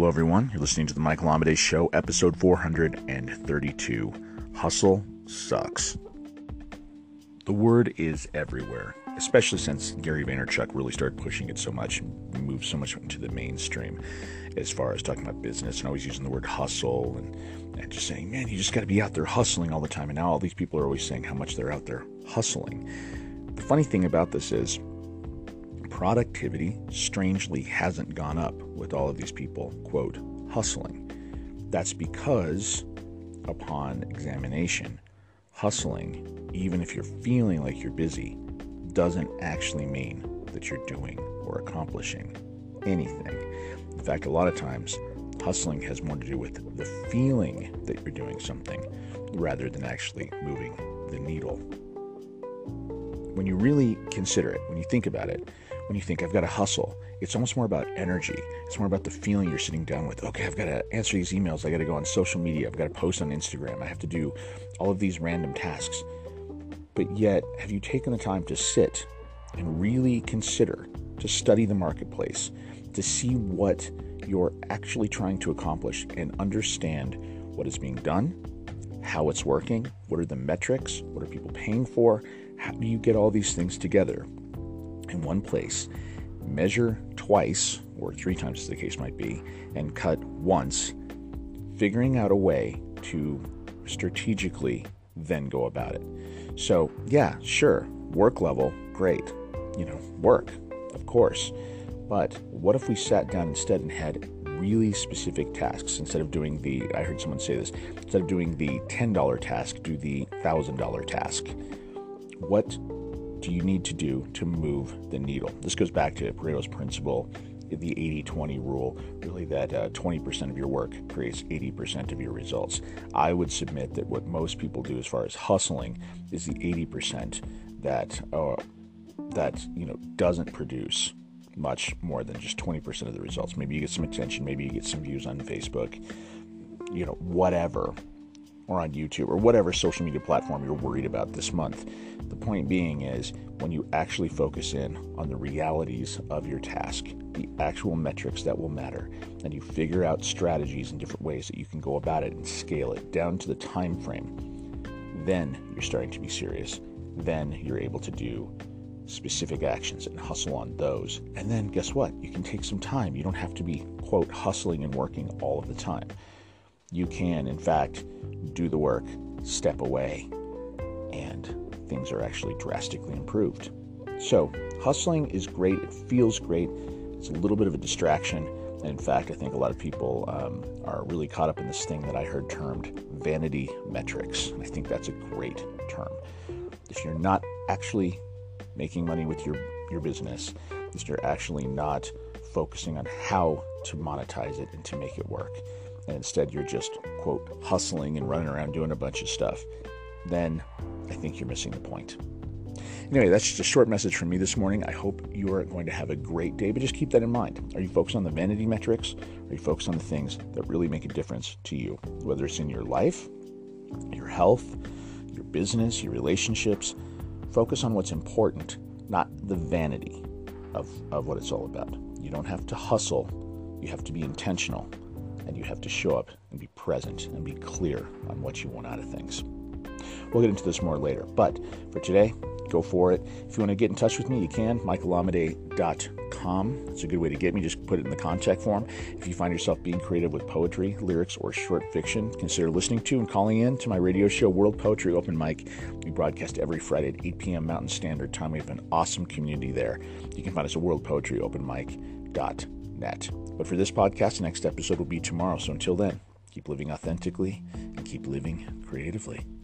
Hello, everyone. You're listening to The Michael Amadei Show, episode 432, Hustle Sucks. The word is everywhere, especially since Gary Vaynerchuk really started pushing it so much, moved so much into the mainstream as far as talking about business and always using the word hustle and just saying, man, you just got to be out there hustling all the time. And now all these people are always saying how much they're out there hustling. The funny thing about this is productivity strangely hasn't gone up with all of these people, quote, hustling. That's because upon examination, hustling, even if you're feeling like you're busy, doesn't actually mean that you're doing or accomplishing anything. In fact, a lot of times, hustling has more to do with the feeling that you're doing something rather than actually moving the needle. When you really consider it, when you think about it, when you think, I've got to hustle, it's almost more about energy. It's more about the feeling you're sitting down with. Okay, I've got to answer these emails. I got to go on social media. I've got to post on Instagram. I have to do all of these random tasks. But yet, have you taken the time to sit and really consider, to study the marketplace, to see what you're actually trying to accomplish and understand what is being done, how it's working, what are the metrics, what are people paying for? How do you get all these things together in one place? Measure twice, or three times as the case might be, and cut once, figuring out a way to strategically then go about it. So yeah, sure, work level, great, work, of course. But what if we sat down instead and had really specific tasks? Instead of doing I heard someone say this, instead of doing the $10 task, do the $1,000 task. What do you need to do to move the needle? This goes back to Pareto's principle, the 80-20 rule, really that 20% of your work creates 80% of your results. I would submit that what most people do as far as hustling is the 80% that doesn't produce much more than just 20% of the results. Maybe you get some attention, maybe you get some views on Facebook, whatever, or on YouTube, or whatever social media platform you're worried about this month. The point being is when you actually focus in on the realities of your task, the actual metrics that will matter, and you figure out strategies and different ways that you can go about it and scale it down to the time frame, then you're starting to be serious. Then you're able to do specific actions and hustle on those. And then guess what? You can take some time. You don't have to be, quote, hustling and working all of the time. You can, in fact, do the work, step away, and things are actually drastically improved. So hustling is great. It feels great. It's a little bit of a distraction. And in fact, I think a lot of people are really caught up in this thing that I heard termed vanity metrics. And I think that's a great term. If you're not actually making money with your business, if you're actually not focusing on how to monetize it and to make it work, and instead you're just, quote, hustling and running around doing a bunch of stuff, then I think you're missing the point. Anyway, that's just a short message from me this morning. I hope you are going to have a great day, but just keep that in mind. Are you focused on the vanity metrics? Are you focused on the things that really make a difference to you, whether it's in your life, your health, your business, your relationships? Focus on what's important, not the vanity of what it's all about. You don't have to hustle. You have to be intentional. And you have to show up and be present and be clear on what you want out of things. We'll get into this more later, but for today, go for it. If you want to get in touch with me, you can, MichaelAmide.com. It's a good way to get me. Just put it in the contact form. If you find yourself being creative with poetry, lyrics, or short fiction, consider listening to and calling in to my radio show, World Poetry Open Mic. We broadcast every Friday at 8 p.m. Mountain Standard Time. We have an awesome community there. You can find us at worldpoetryopenmic.net. But for this podcast, the next episode will be tomorrow. So until then, keep living authentically and keep living creatively.